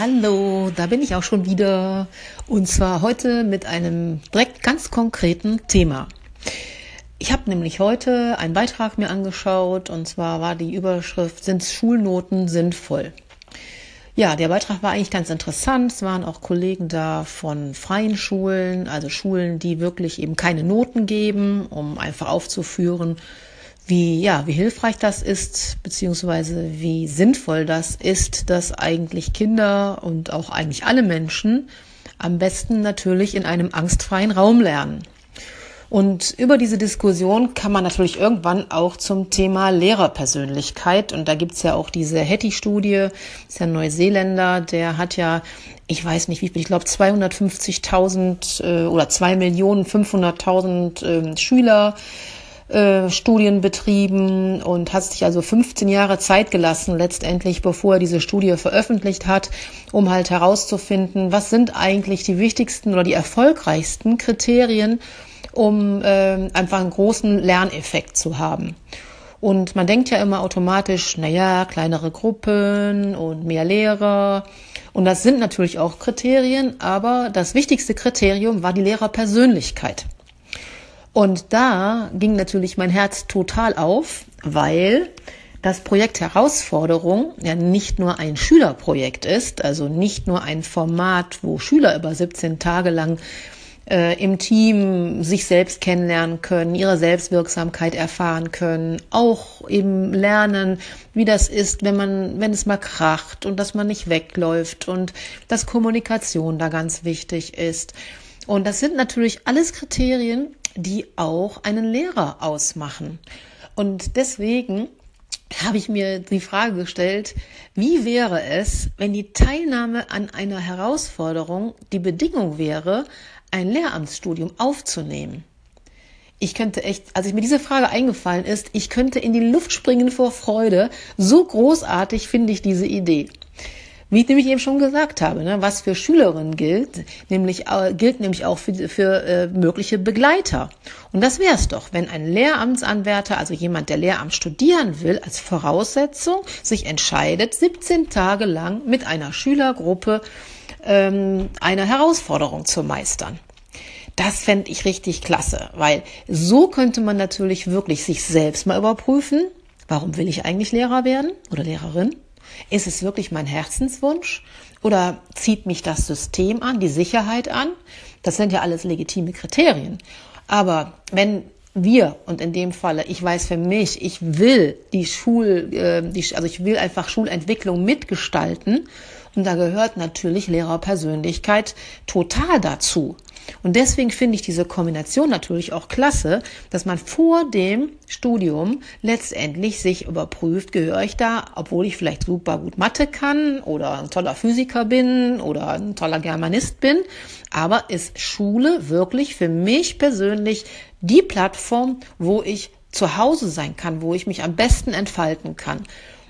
Hallo, da bin ich auch schon wieder und zwar heute mit einem direkt ganz konkreten Thema. Ich habe nämlich heute einen Beitrag mir angeschaut und zwar war die Überschrift, sind Schulnoten sinnvoll? Ja, der Beitrag war eigentlich ganz interessant, es waren auch Kollegen da von freien Schulen, also Schulen, die wirklich eben keine Noten geben, um einfach aufzuführen, wie hilfreich das ist, beziehungsweise wie sinnvoll das ist, dass eigentlich Kinder und auch eigentlich alle Menschen am besten natürlich in einem angstfreien Raum lernen. Und über diese Diskussion kann man natürlich irgendwann auch zum Thema Lehrerpersönlichkeit, und da gibt's ja auch diese Hattie-Studie, ist ja ein Neuseeländer, der hat ja, ich weiß nicht wie viel, ich glaube 250.000 oder 2.500.000 Schüler, Studien betrieben und hat sich also 15 Jahre Zeit gelassen letztendlich, bevor er diese Studie veröffentlicht hat, um halt herauszufinden, was sind eigentlich die wichtigsten oder die erfolgreichsten Kriterien, um einfach einen großen Lerneffekt zu haben. Und man denkt ja immer automatisch, naja, kleinere Gruppen und mehr Lehrer. Und das sind natürlich auch Kriterien, aber das wichtigste Kriterium war die Lehrerpersönlichkeit. Und da ging natürlich mein Herz total auf, weil das Projekt Herausforderung ja nicht nur ein Schülerprojekt ist, also nicht nur ein Format, wo Schüler über 17 Tage lang im Team sich selbst kennenlernen können, ihre Selbstwirksamkeit erfahren können, auch eben lernen, wie das ist, wenn es mal kracht und dass man nicht wegläuft und dass Kommunikation da ganz wichtig ist. Und das sind natürlich alles Kriterien, die auch einen Lehrer ausmachen. Und deswegen habe ich mir die Frage gestellt, wie wäre es, wenn die Teilnahme an einer Herausforderung die Bedingung wäre, ein Lehramtsstudium aufzunehmen? Ich könnte echt, als ich mir diese Frage eingefallen ist, ich könnte in die Luft springen vor Freude. So großartig finde ich diese Idee. Wie ich nämlich eben schon gesagt habe, ne, was für Schülerinnen gilt nämlich auch für mögliche Begleiter. Und das wäre es doch, wenn ein Lehramtsanwärter, also jemand, der Lehramt studieren will, als Voraussetzung sich entscheidet, 17 Tage lang mit einer Schülergruppe eine Herausforderung zu meistern. Das fände ich richtig klasse, weil so könnte man natürlich wirklich sich selbst mal überprüfen, warum will ich eigentlich Lehrer werden oder Lehrerin? Ist es wirklich mein Herzenswunsch oder zieht mich das System an, die Sicherheit an? Das sind ja alles legitime Kriterien. Aber wenn wir, und in dem Falle, ich weiß für mich, ich will ich will einfach Schulentwicklung mitgestalten und da gehört natürlich Lehrerpersönlichkeit total dazu. Und deswegen finde ich diese Kombination natürlich auch klasse, dass man vor dem Studium letztendlich sich überprüft, gehöre ich da, obwohl ich vielleicht super gut Mathe kann oder ein toller Physiker bin oder ein toller Germanist bin, aber ist Schule wirklich für mich persönlich die Plattform, wo ich zu Hause sein kann, wo ich mich am besten entfalten kann.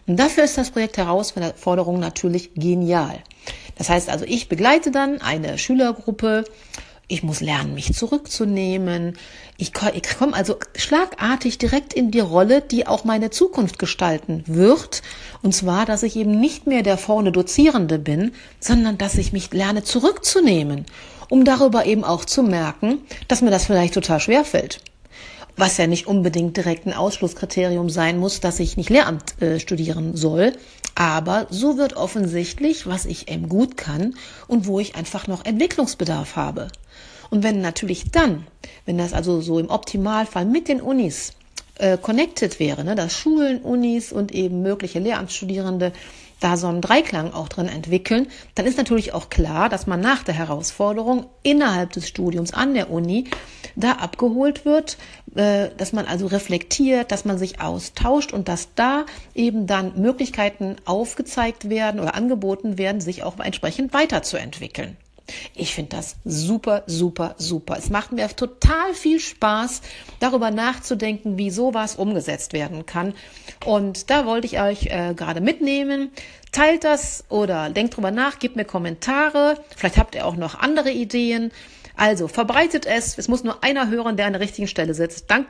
Und dafür ist das Projekt Herausforderung natürlich genial. Das heißt also, ich begleite dann eine Schülergruppe. Ich muss lernen, mich zurückzunehmen. Ich komme also schlagartig direkt in die Rolle, die auch meine Zukunft gestalten wird. Und zwar, dass ich eben nicht mehr der vorne Dozierende bin, sondern dass ich mich lerne, zurückzunehmen, um darüber eben auch zu merken, dass mir das vielleicht total schwerfällt. Was ja nicht unbedingt direkt ein Ausschlusskriterium sein muss, dass ich nicht Lehramt studieren soll. Aber so wird offensichtlich, was ich eben gut kann und wo ich einfach noch Entwicklungsbedarf habe. Und wenn natürlich dann, wenn das also so im Optimalfall mit den Unis connected wäre, ne, dass Schulen, Unis und eben mögliche Lehramtsstudierende da so einen Dreiklang auch drin entwickeln, dann ist natürlich auch klar, dass man nach der Herausforderung innerhalb des Studiums an der Uni da abgeholt wird, dass man also reflektiert, dass man sich austauscht und dass da eben dann Möglichkeiten aufgezeigt werden oder angeboten werden, sich auch entsprechend weiterzuentwickeln. Ich finde das super, super, super. Es macht mir total viel Spaß, darüber nachzudenken, wie sowas umgesetzt werden kann. Und da wollte ich euch gerade mitnehmen. Teilt das oder denkt drüber nach, gebt mir Kommentare. Vielleicht habt ihr auch noch andere Ideen. Also verbreitet es. Es muss nur einer hören, der an der richtigen Stelle sitzt. Danke.